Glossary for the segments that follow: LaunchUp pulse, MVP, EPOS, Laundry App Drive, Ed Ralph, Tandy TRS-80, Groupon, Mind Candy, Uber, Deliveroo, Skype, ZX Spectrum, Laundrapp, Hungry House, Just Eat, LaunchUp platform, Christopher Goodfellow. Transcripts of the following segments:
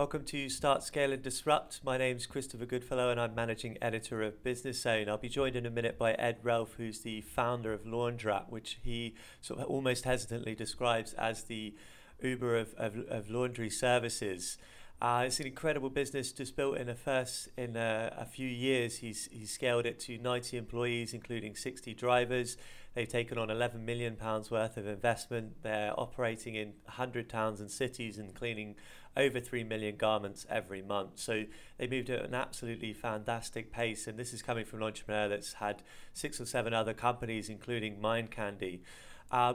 Welcome to Start, Scale and Disrupt. My name's Christopher Goodfellow and I'm Managing Editor of Business Zone. I'll be joined in a minute by Ed Ralph, who's the founder of Laundrapp, which he sort of almost hesitantly describes as the Uber of laundry services. It's an incredible business, just built in a few years. He's scaled it to 90 employees, including 60 drivers. They've taken on £11 million worth of investment. They're operating in 100 towns and cities and cleaning over 3 million garments every month. So they moved at an absolutely fantastic pace. And this is coming from an entrepreneur that's had 6 or 7 other companies, including Mind Candy.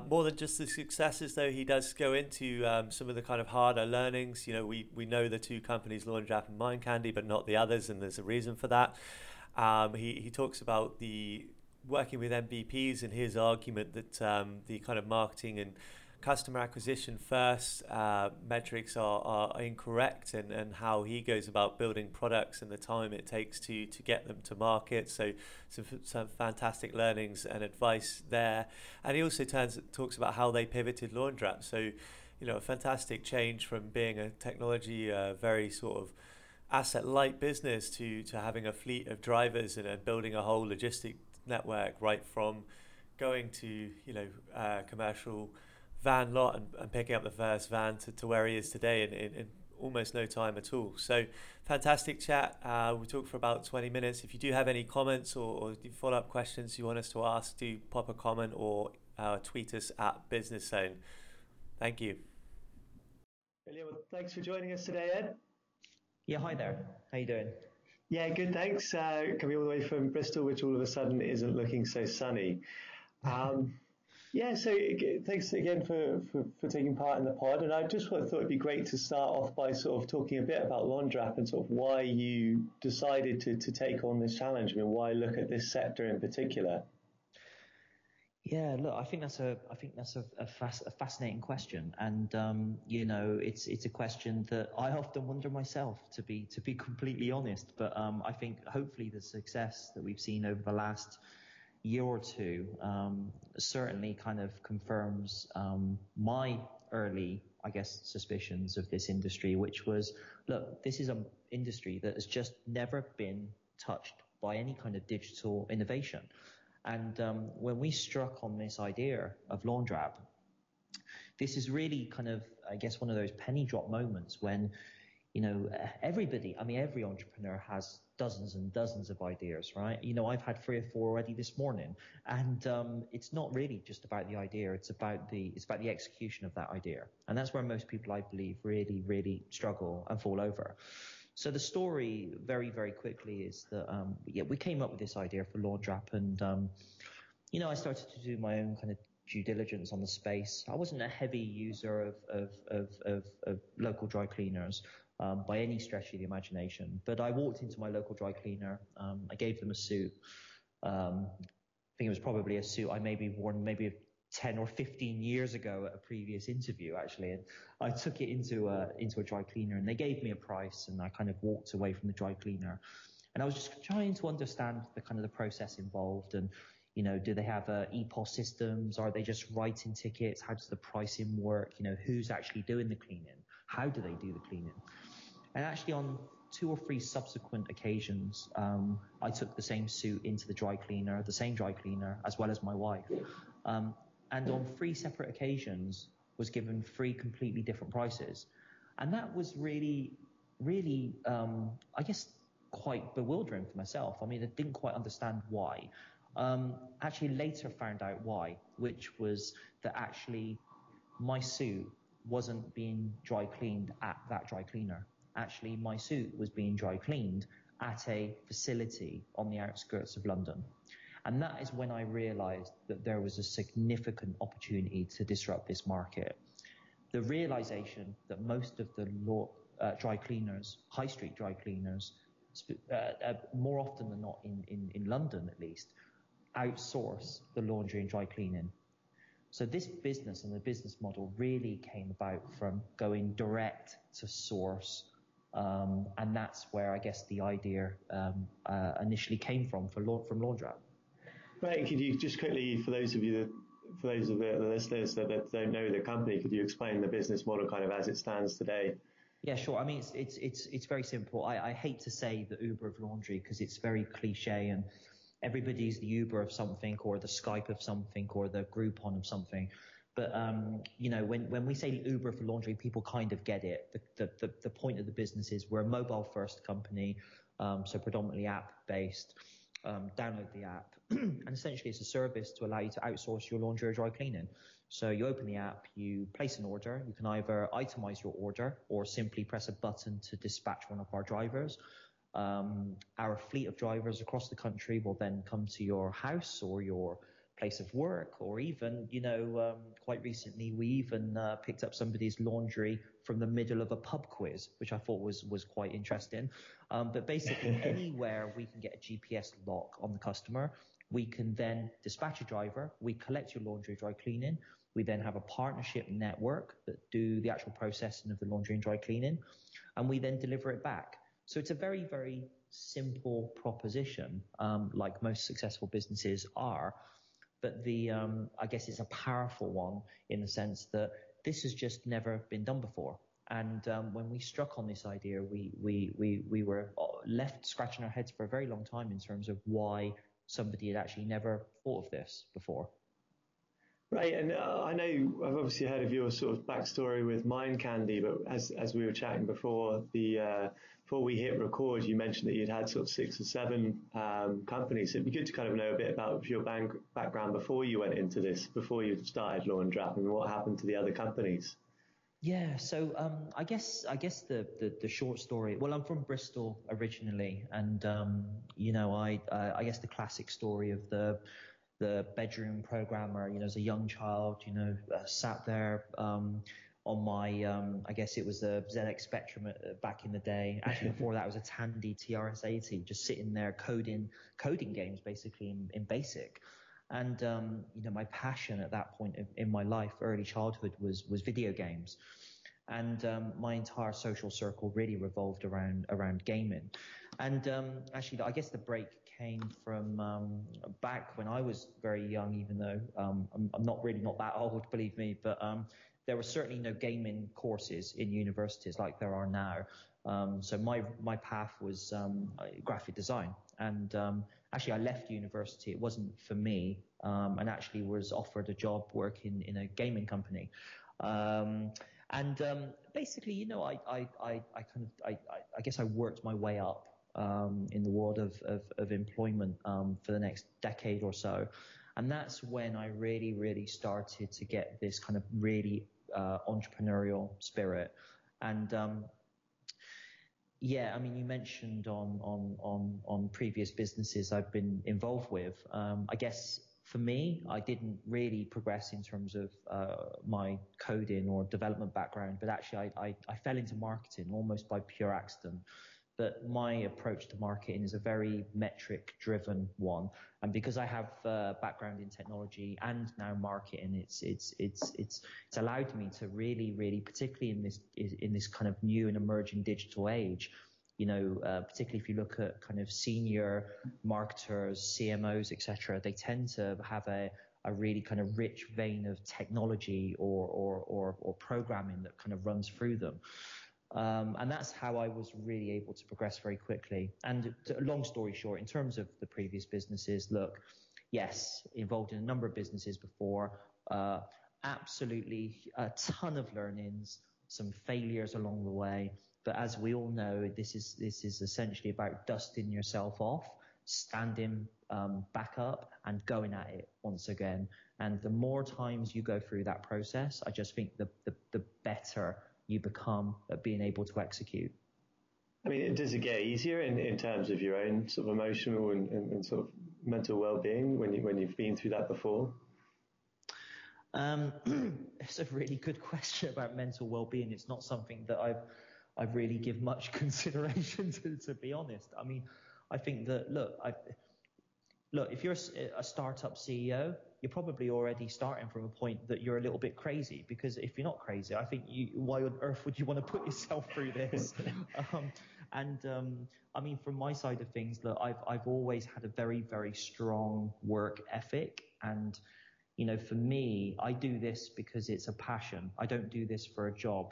More than just the successes, though, he does go into some of the kind of harder learnings. You know, we know the two companies, Laundrapp and Mind Candy, but not the others, and there's a reason for that. He talks about the working with MVPs and his argument that the kind of marketing and customer acquisition first metrics are incorrect, and how he goes about building products and the time it takes to get them to market. So some fantastic learnings and advice there. And he also talks about how they pivoted Laundrapp. So, you know, a fantastic change from being a technology very sort of asset light business to having a fleet of drivers and building a whole logistic network, right from going to, you know, commercial van lot and picking up the first van to where he is today in almost no time at all. So fantastic chat. We talked for about 20 minutes. If you do have any comments or follow-up questions you want us to ask, do pop a comment or tweet us at Business Zone. Thank you. Brilliant. Well, thanks for joining us today, Ed. Yeah, hi there. How you doing? Yeah, good, thanks. Coming all the way from Bristol, which all of a sudden isn't looking so sunny. Yeah, so thanks again for taking part in the pod, and I just thought it'd be great to start off by sort of talking a bit about Laundrapp and sort of why you decided to take on this challenge. I mean, why look at this sector in particular? Yeah, look, I think that's a fascinating question, and you know, it's a question that I often wonder myself, to be completely honest. But I think hopefully the success that we've seen over the last year or two certainly kind of confirms my early, I guess, suspicions of this industry, which was, look, this is an industry that has just never been touched by any kind of digital innovation. And when we struck on this idea of Laundrapp, this is really kind of, I guess, one of those penny drop moments when, you know, everybody, I mean, every entrepreneur has dozens and dozens of ideas, right? You know, I've had 3 or 4 already this morning, and it's not really just about the idea. It's about the execution of that idea. And that's where most people, I believe, really, really struggle and fall over. So the story very, very quickly is that, we came up with this idea for Laundrapp, and, you know, I started to do my own kind of due diligence on the space. I wasn't a heavy user of local dry cleaners, by any stretch of the imagination. But I walked into my local dry cleaner. I gave them a suit. I think it was probably a suit I maybe worn maybe 10 or 15 years ago at a previous interview, actually. And I took it into a dry cleaner, and they gave me a price, and I kind of walked away from the dry cleaner. And I was just trying to understand the kind of the process involved, and, you know, do they have EPOS systems? Are they just writing tickets? How does the pricing work? You know, who's actually doing the cleaning? How do they do the cleaning? And actually on 2 or 3 subsequent occasions, I took the same suit into the same dry cleaner, as well as my wife. And on 3 separate occasions was given 3 completely different prices. And that was really, really, I guess, quite bewildering for myself. I mean, I didn't quite understand why. Actually later found out why, which was that actually my suit wasn't being dry cleaned at that dry cleaner. Actually, my suit was being dry cleaned at a facility on the outskirts of London. And that is when I realized that there was a significant opportunity to disrupt this market. The realization that most of the dry cleaners, high street dry cleaners, more often than not in London at least, outsource the laundry and dry cleaning. So this business and the business model really came about from going direct to source, and that's where I guess the idea initially came from Laundrapp. Right. Could you just quickly, for those of the listeners that don't know the company, could you explain the business model kind of as it stands today? Yeah, sure. I mean, it's very simple. I hate to say the Uber of laundry because it's very cliche and everybody's the Uber of something or the Skype of something or the Groupon of something. But, you know, when we say Uber for laundry, people kind of get it. The point of the business is we're a mobile first company. So predominantly app based. Download the app and essentially it's a service to allow you to outsource your laundry or dry cleaning. So you open the app, you place an order. You can either itemize your order or simply press a button to dispatch one of our drivers. Our fleet of drivers across the country will then come to your house or your place of work, or even, you know, quite recently we even picked up somebody's laundry from the middle of a pub quiz, which I thought was quite interesting. But basically anywhere we can get a GPS lock on the customer, we can then dispatch a driver, we collect your laundry dry cleaning, we then have a partnership network that do the actual processing of the laundry and dry cleaning, and we then deliver it back. So it's a very, very simple proposition, like most successful businesses are. But the I guess it's a powerful one in the sense that this has just never been done before. And when we struck on this idea, we were left scratching our heads for a very long time in terms of why somebody had actually never thought of this before. Right. And I know I've obviously heard of your sort of backstory with Mind Candy, but as we were chatting before the before we hit record, you mentioned that you'd had sort of 6 or 7 companies. So it'd be good to kind of know a bit about your background before you went into this, before you started Laundrapp, and what happened to the other companies. Yeah, so I guess the short story. Well, I'm from Bristol originally, and you know, I guess the classic story of the bedroom programmer, you know, as a young child, you know, sat there on my, I guess it was a ZX Spectrum back in the day. Actually, before that, it was a Tandy TRS-80, just sitting there coding games, basically in BASIC. And you know, my passion at that point in my life, early childhood, was video games, and my entire social circle really revolved around gaming. And actually, I guess the break came from back when I was very young, even though I'm not that old, believe me, but there were certainly no gaming courses in universities like there are now. So my path was graphic design. And actually, I left university. It wasn't for me, and actually was offered a job working in a gaming company. And basically, you know, I guess I worked my way up in the world of employment for the next decade or so, and that's when I really started to get this kind of really entrepreneurial spirit. And yeah, I mean, you mentioned on previous businesses I've been involved with. I guess for me, I didn't really progress in terms of my coding or development background, but actually I fell into marketing almost by pure accident. But my approach to marketing is a very metric-driven one, and because I have a background in technology and now marketing, it's allowed me to really, particularly in this kind of new and emerging digital age, you know, particularly if you look at kind of senior marketers, CMOs, etc., they tend to have a really kind of rich vein of technology or programming that kind of runs through them. And that's how I was really able to progress very quickly. And long story short, in terms of the previous businesses, look, yes, involved in a number of businesses before, absolutely a ton of learnings, some failures along the way. But as we all know, this is essentially about dusting yourself off, standing back up and going at it once again. And the more times you go through that process, I just think the better you become at being able to execute. I mean, does it get easier in terms of your own sort of emotional and sort of mental well-being when you've been through that before? It's a really good question about mental well-being. It's not something that I've really give much consideration to be honest. I mean, I think that look, if you're a startup CEO, you're probably already starting from a point that you're a little bit crazy, because if you're not crazy, I think why on earth would you want to put yourself through this? I mean, from my side of things, look, I've always had a very strong work ethic, and you know, for me, I do this because it's a passion. I don't do this for a job.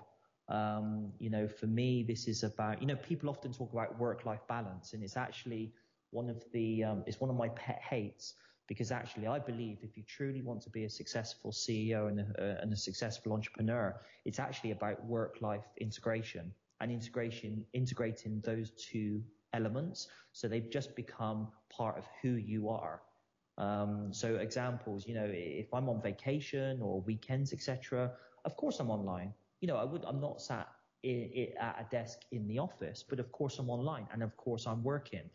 You know, for me, this is about, you know, people often talk about work-life balance, and it's actually one of the, it's one of my pet hates, because actually I believe if you truly want to be a successful CEO and a successful entrepreneur, it's actually about work-life integration and integrating those two elements. So they've just become part of who you are. So examples, you know, if I'm on vacation or weekends, etc., of course I'm online. You know, I'm not sat at a desk in the office, but of course I'm online and of course I'm working.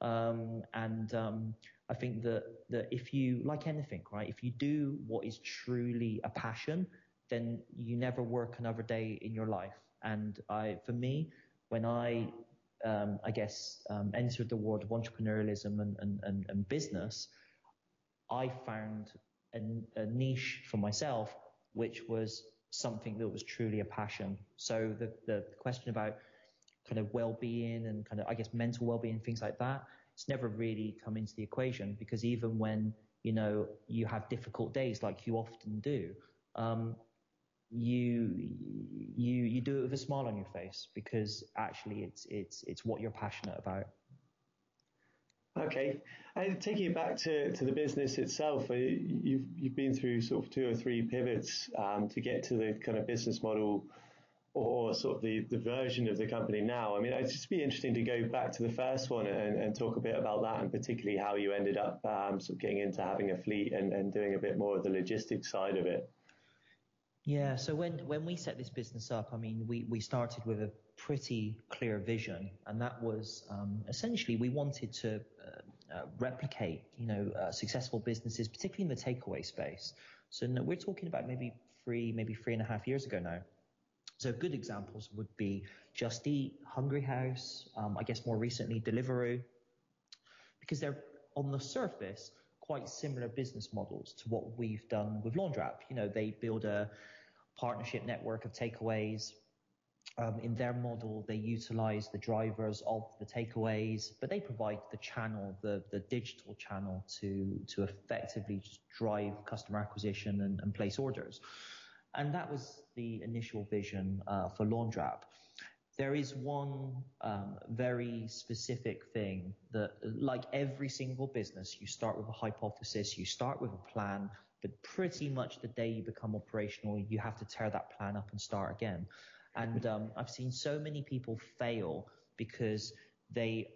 I think that if you, like anything, right, if you do what is truly a passion, then you never work another day in your life. And for me, when I entered the world of entrepreneurialism and business, I found a niche for myself, which was something that was truly a passion. So the question about kind of well-being and kind of, I guess, mental well-being, things like that, it's never really come into the equation, because even when, you know, you have difficult days like you often do, you do it with a smile on your face, because actually it's what you're passionate about. Okay, and taking it back to the business itself, you've been through sort of 2 or 3 pivots to get to the kind of business model or sort of the version of the company now. I mean, it'd just be interesting to go back to the first one and talk a bit about that, and particularly how you ended up sort of getting into having a fleet and doing a bit more of the logistics side of it. Yeah, so when we set this business up, I mean, we started with a pretty clear vision, and that was essentially we wanted to replicate, you know, successful businesses, particularly in the takeaway space. So we're talking about maybe 3.5 years ago now. So good examples would be Just Eat, Hungry House, I guess more recently Deliveroo, because they're on the surface quite similar business models to what we've done with Laundrapp. You know, they build a partnership network of takeaways. In their model, they utilize the drivers of the takeaways, but they provide the channel, the digital channel to effectively just drive customer acquisition and place orders. And that was the initial vision for Laundrapp. There is one very specific thing that, like every single business, you start with a hypothesis, you start with a plan, but pretty much the day you become operational, you have to tear that plan up and start again. And I've seen so many people fail because they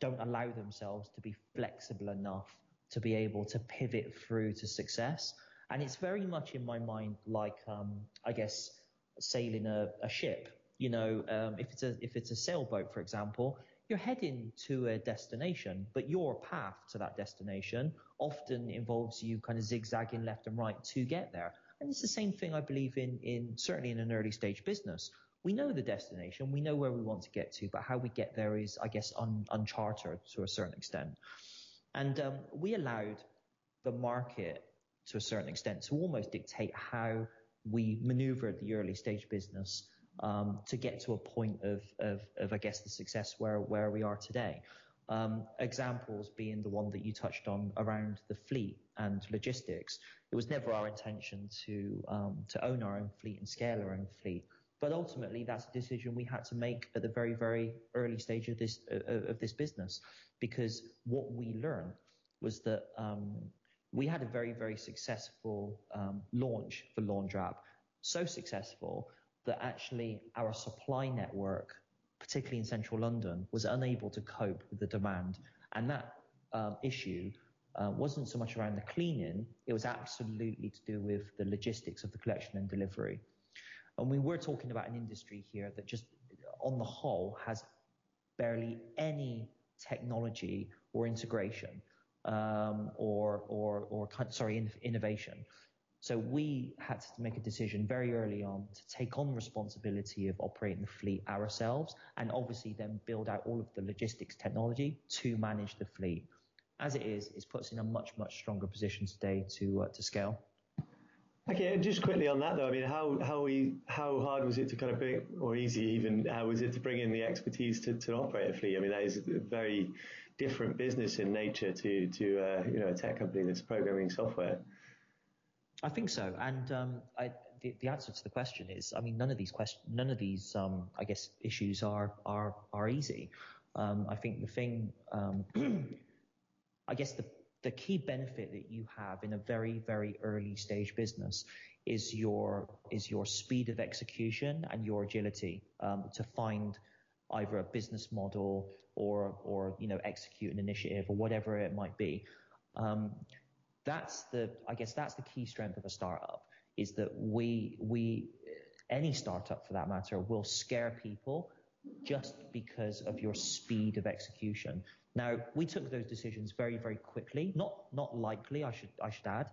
don't allow themselves to be flexible enough to be able to pivot through to success. And it's very much in my mind like, I guess, sailing a ship. You know, if it's a sailboat, for example, you're heading to a destination, but your path to that destination often involves you kind of zigzagging left and right to get there. And it's the same thing I believe in certainly in an early stage business. We know the destination, we know where we want to get to, but how we get there is, I guess, uncharted to a certain extent. And we allowed the market to a certain extent to almost dictate how we maneuvered the early stage business to get to a point of I guess the success where we are today. Examples being the one that you touched on around the fleet and logistics. It was never our intention to own our own fleet and scale our own fleet, but ultimately that's a decision we had to make at the very, very early stage of this business, because what we learned was that we had a very, very successful launch for Laundrapp, so successful that actually our supply network, particularly in central London, was unable to cope with the demand. And that issue wasn't so much around the cleaning, it was absolutely to do with the logistics of the collection and delivery. And we were talking about an industry here that just, on the whole, has barely any technology or integration innovation. So we had to make a decision very early on to take on responsibility of operating the fleet ourselves, and obviously then build out all of the logistics technology to manage the fleet. As it is, it puts us in a much, much stronger position today to scale. Okay, and just quickly on that though, I mean, how hard was it to kind of bring, or easy even, how was it to bring in the expertise to operate a fleet? I mean, that is a very different business in nature to you know, a tech company that's programming software. I think so, and the answer to the question is, I mean, none of these I guess issues are easy. I think the thing, I guess the key benefit that you have in a very, very early stage business is your speed of execution and your agility to find either a business model or execute an initiative or whatever it might be. That's the key strength of a startup, is that we any startup for that matter will scare people just because of your speed of execution. Now, we took those decisions very, very quickly, not lightly, I should add.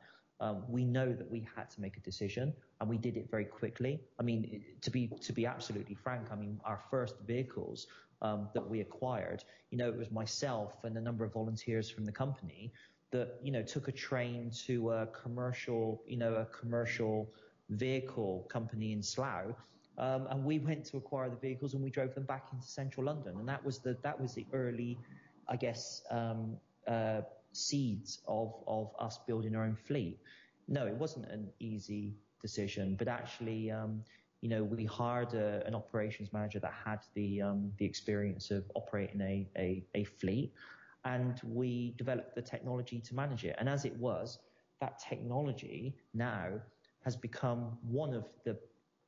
We know that we had to make a decision, and we did it very quickly. I mean, to be absolutely frank, I mean, our first vehicles that we acquired, it was myself and a number of volunteers from the company that took a train to a commercial vehicle company in Slough, and we went to acquire the vehicles and we drove them back into central London, and that was the early, I guess, seeds of us building our own fleet. No, it wasn't an easy decision, but actually, we hired an operations manager that had the experience of operating a fleet. And we developed the technology to manage it. And as it was, that technology now has become one of the,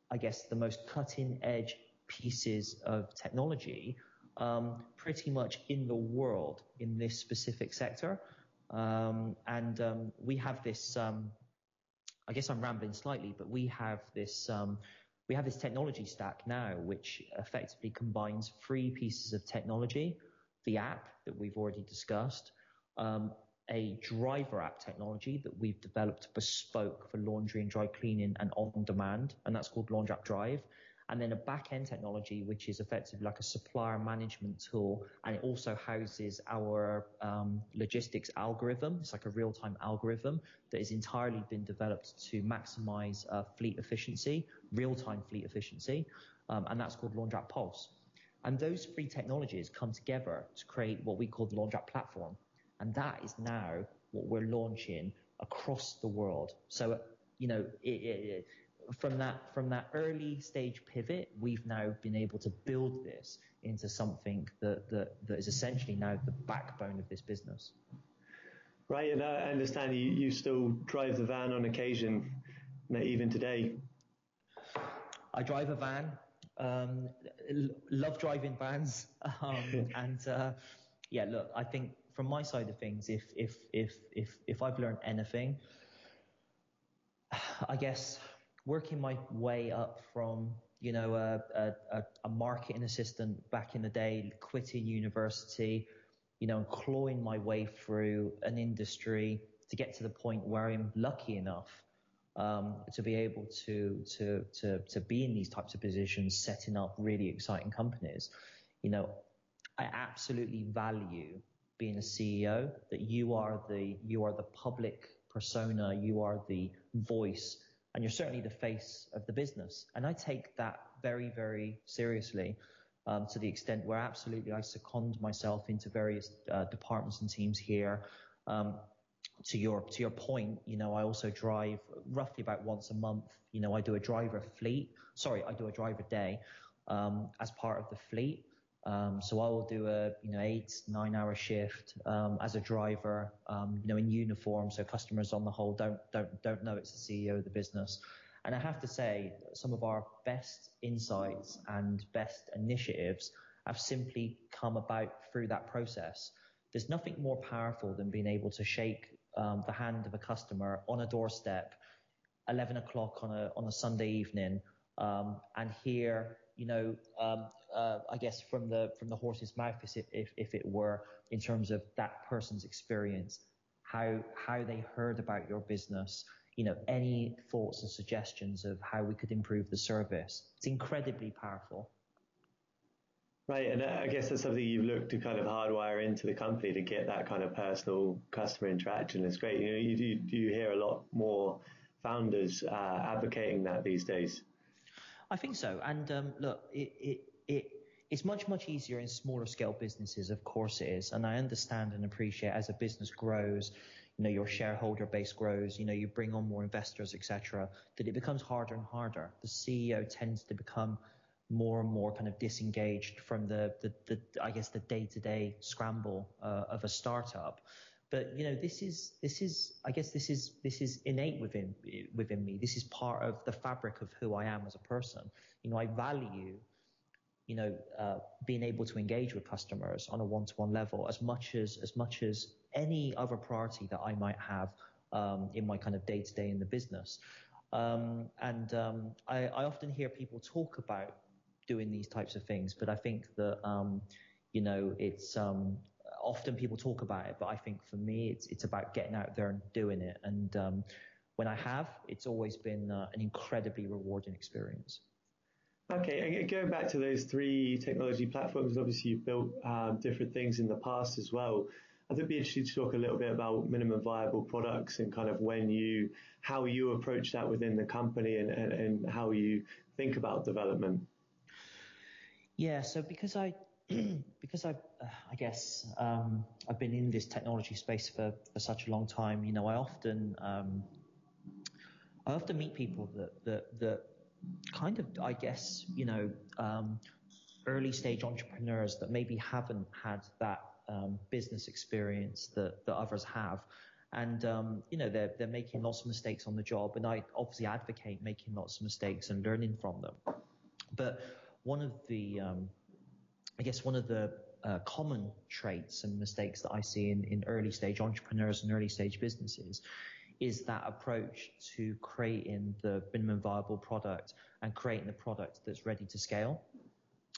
I guess, the most cutting edge pieces of technology, pretty much in the world in this specific sector. We have this, I guess I'm rambling slightly, but we have this technology stack now, which effectively combines three pieces of technology: the app that we've already discussed, a driver app technology that we've developed bespoke for laundry and dry cleaning and on demand, and that's called Laundry App Drive, and then a back-end technology which is effectively like a supplier management tool, and it also houses our logistics algorithm. It's like a real-time algorithm that has entirely been developed to maximize fleet efficiency, real-time fleet efficiency, and that's called LaunchUp Pulse. And those three technologies come together to create what we call the LaunchUp platform. And that is now what we're launching across the world. So, from that early stage pivot, we've now been able to build this into something that is essentially now the backbone of this business. Right. And I understand you still drive the van on occasion, even today. I drive a van. Love driving vans, look, I think from my side of things, if I've learned anything, I guess working my way up from a marketing assistant back in the day, quitting university, and clawing my way through an industry to get to the point where I'm lucky enough to be able to be in these types of positions, setting up really exciting companies. I absolutely value being a CEO, that you are the public persona, you are the voice, and you're certainly the face of the business. And I take that very, very seriously, to the extent where absolutely I second myself into various departments and teams here. To your point, I also drive roughly about once a month. I do a driver day, as part of the fleet. So I will do a 8-9 hour shift, as a driver, in uniform. So customers on the whole don't know it's the CEO of the business. And I have to say, some of our best insights and best initiatives have simply come about through that process. There's nothing more powerful than being able to shake the hand of a customer on a doorstep, 11 o'clock on a Sunday evening, and hear, I guess from the horse's mouth, if it were, in terms of that person's experience, how they heard about your business, any thoughts and suggestions of how we could improve the service. It's incredibly powerful. Right, and I guess that's something you've looked to kind of hardwire into the company to get that kind of personal customer interaction. It's great. You hear a lot more founders advocating that these days. I think so. And look, it's much, much easier in smaller scale businesses. Of course it is. And I understand and appreciate as a business grows, you know, your shareholder base grows, you know, you bring on more investors, etc., that it becomes harder and harder. The CEO tends to become more and more kind of disengaged from the I guess the day-to-day scramble of a startup. But you know, this is I guess this is innate within me. This is part of the fabric of who I am as a person. You know, I value, you know, being able to engage with customers on a one-to-one level as much as any other priority that I might have in my kind of day-to-day in the business. I often hear people talk about doing these types of things, but I think that you know, it's often people talk about it, but I think for me it's about getting out there and doing it. And when I have, it's always been an incredibly rewarding experience. Okay, and going back to those three technology platforms, obviously you've built different things in the past as well. I think it'd be interesting to talk a little bit about minimum viable products and kind of how you approach that within the company and how you think about development. Yeah, so because I've been in this technology space for such a long time, you know, I often meet people that kind of, I guess, you know, early stage entrepreneurs that maybe haven't had that business experience that others have, and you know, they're making lots of mistakes on the job, and I obviously advocate making lots of mistakes and learning from them. But one of the common traits and mistakes that I see in early stage entrepreneurs and early stage businesses is that approach to creating the minimum viable product and creating the product that's ready to scale.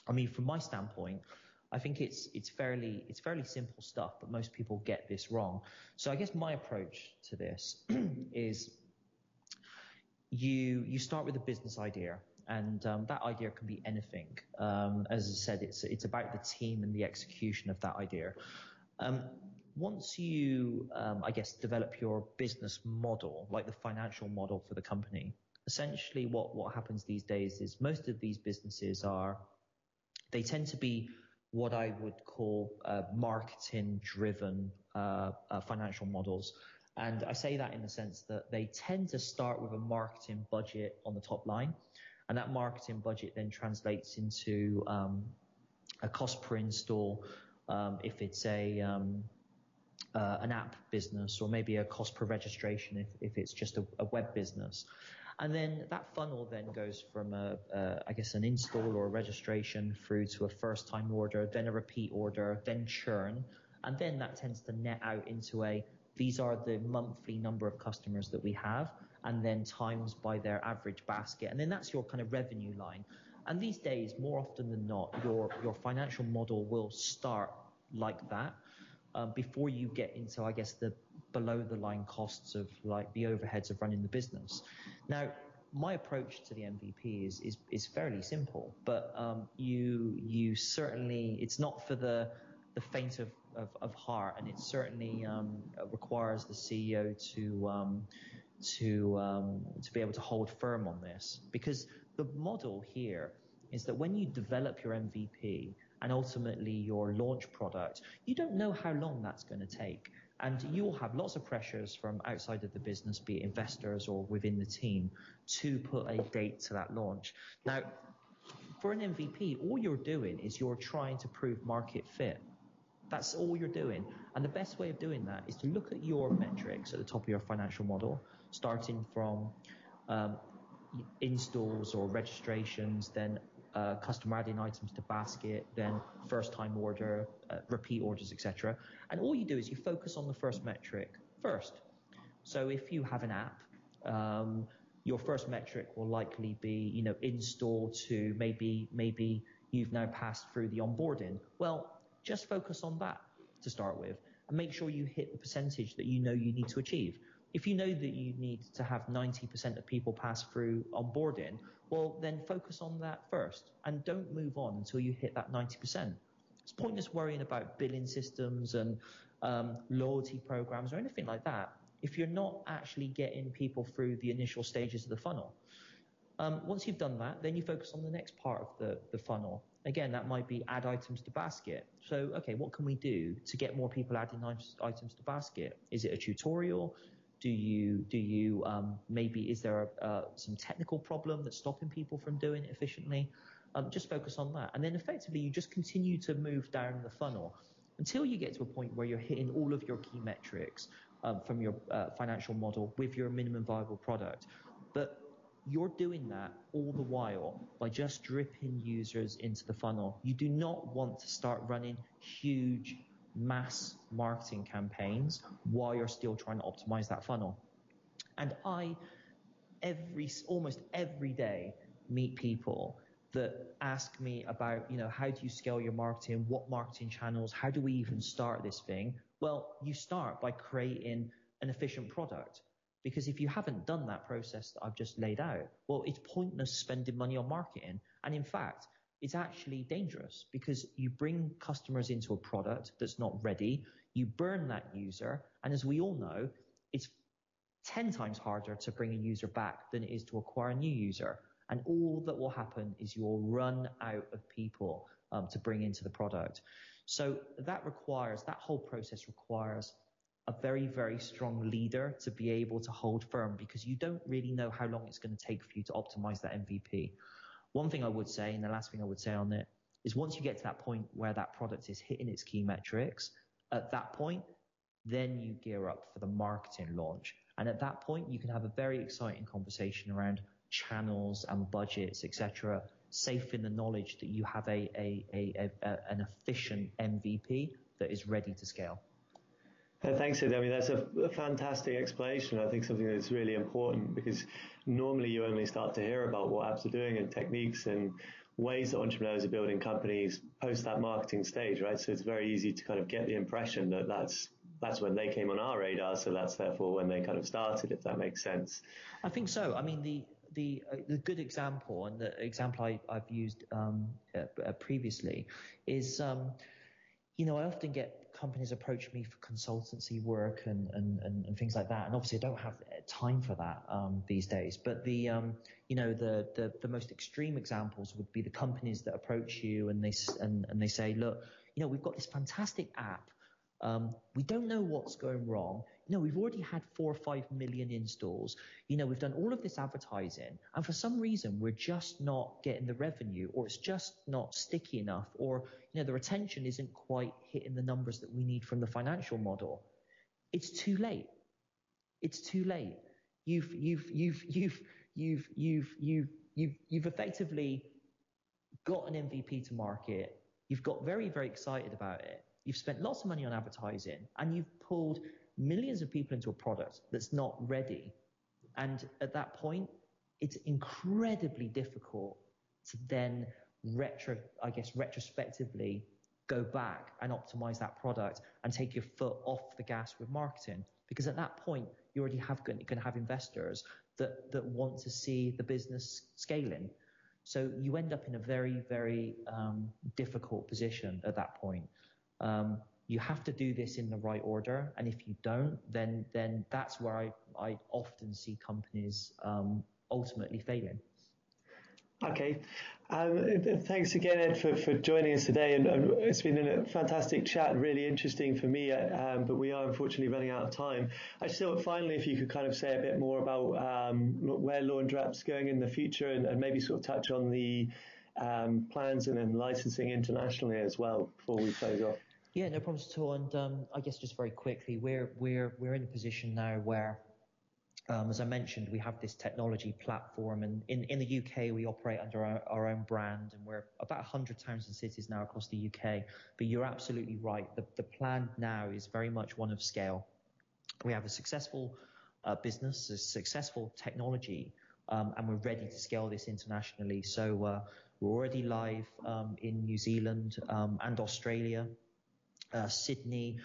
I mean, from my standpoint, I think it's fairly simple stuff, but most people get this wrong. So I guess my approach to this is you start with a business idea, and that idea can be anything. As I said, it's about the team and the execution of that idea. Once you, I guess, develop your business model, like the financial model for the company, essentially what happens these days is most of these businesses they tend to be what I would call marketing-driven financial models. And I say that in the sense that they tend to start with a marketing budget on the top line, and that marketing budget then translates into a cost per install, if it's a... an app business, or maybe a cost per registration if it's just a web business. And then that funnel then goes from I guess an install or a registration through to a first time order, then a repeat order, then churn, and then that tends to net out into these are the monthly number of customers that we have, and then times by their average basket, and then that's your kind of revenue line. And these days, more often than not, your financial model will start like that, before you get into, I guess, the below-the-line costs of like the overheads of running the business. Now, my approach to the MVP is fairly simple, but you certainly, it's not for the faint of heart, and it certainly requires the CEO to be able to hold firm on this, because the model here is that when you develop your MVP and ultimately your launch product, you don't know how long that's going to take. And you will have lots of pressures from outside of the business, be it investors or within the team, to put a date to that launch. Now, for an MVP, all you're doing is you're trying to prove market fit. That's all you're doing. And the best way of doing that is to look at your metrics at the top of your financial model, starting from installs or registrations, then customer adding items to basket, then first time order, repeat orders, etc. And all you do is you focus on the first metric first. So if you have an app, your first metric will likely be, you know, install to maybe you've now passed through the onboarding. Well, just focus on that to start with, and make sure you hit the percentage that you know you need to achieve. If you know that you need to have 90% of people pass through onboarding, well, then focus on that first, and don't move on until you hit that 90%. It's pointless worrying about billing systems and loyalty programs or anything like that if you're not actually getting people through the initial stages of the funnel. Once you've done that, then you focus on the next part of the funnel, Again, that might be add items to basket. So, okay, what can we do to get more people adding items to basket? Is it a tutorial? Maybe is there some technical problem that's stopping people from doing it efficiently? Just focus on that. And then effectively, you just continue to move down the funnel until you get to a point where you're hitting all of your key metrics from your financial model with your minimum viable product. But you're doing that all the while by just dripping users into the funnel. You do not want to start running huge mass marketing campaigns while you're still trying to optimize that funnel. And I almost every day meet people that ask me about, you know, how do you scale your marketing? What marketing channels? How do we even start this thing? Well, you start by creating an efficient product, because if you haven't done that process that I've just laid out, well, it's pointless spending money on marketing. And in fact, it's actually dangerous, because you bring customers into a product that's not ready, you burn that user, and as we all know, it's 10 times harder to bring a user back than it is to acquire a new user. And all that will happen is you'll run out of people to bring into the product. So that whole process requires a very, very strong leader to be able to hold firm, because you don't really know how long it's going to take for you to optimize that MVP. One thing I would say, and the last thing I would say on it, is once you get to that point where that product is hitting its key metrics, at that point, then you gear up for the marketing launch. And at that point, you can have a very exciting conversation around channels and budgets, etc., safe in the knowledge that you have an efficient MVP that is ready to scale. Thanks, Ed. I mean, that's a fantastic explanation. I think something that's really important, because normally you only start to hear about what apps are doing and techniques and ways that entrepreneurs are building companies post that marketing stage, right? So it's very easy to kind of get the impression that that's when they came on our radar, so that's therefore when they kind of started, if that makes sense. I think so. I mean, the good example, and the example I've used previously is, you know, I often get companies approach me for consultancy work and things like that. And obviously I don't have time for that these days. But the most extreme examples would be the companies that approach you and they say, look, you know, we've got this fantastic app. We don't know what's going wrong. You know, we've already had 4 or 5 million installs. You know, we've done all of this advertising, and for some reason we're just not getting the revenue, or it's just not sticky enough, or, you know, the retention isn't quite hitting the numbers that we need from the financial model. It's too late. It's too late. You've effectively got an MVP to market. You've got very, very excited about it. You've spent lots of money on advertising, and you've pulled millions of people into a product that's not ready. And at that point, it's incredibly difficult to then retrospectively go back and optimize that product and take your foot off the gas with marketing, because at that point you already can have investors that want to see the business scaling. So you end up in a very, very difficult position at that point. You have to do this in the right order, and if you don't, then that's where I often see companies ultimately failing. Okay. Thanks again, Ed, for joining us today, and it's been a fantastic chat, really interesting for me, but we are unfortunately running out of time. I just thought finally if you could kind of say a bit more about where Laundrapp's going in the future, and maybe sort of touch on the plans and then licensing internationally as well before we close off. Yeah, no problems at all. And I guess just very quickly, we're in a position now where, as I mentioned, we have this technology platform, and in the UK we operate under our own brand, and we're about 100 towns and cities now across the UK. But you're absolutely right. The plan now is very much one of scale. We have a successful business, a successful technology, and we're ready to scale this internationally. So we're already live in New Zealand and Australia. Sydney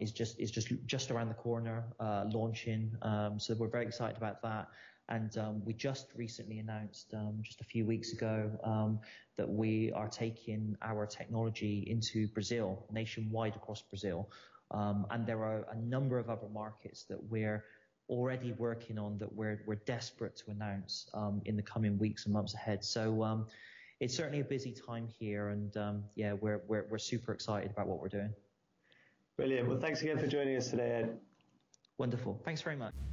is just around the corner, launching. So we're very excited about that. And we just recently announced just a few weeks ago that we are taking our technology into Brazil, nationwide across Brazil. And there are a number of other markets that we're already working on that we're desperate to announce in the coming weeks and months ahead. So it's certainly a busy time here, and yeah, we're super excited about what we're doing. Brilliant. Well, thanks again for joining us today, Ed. Wonderful. Thanks very much.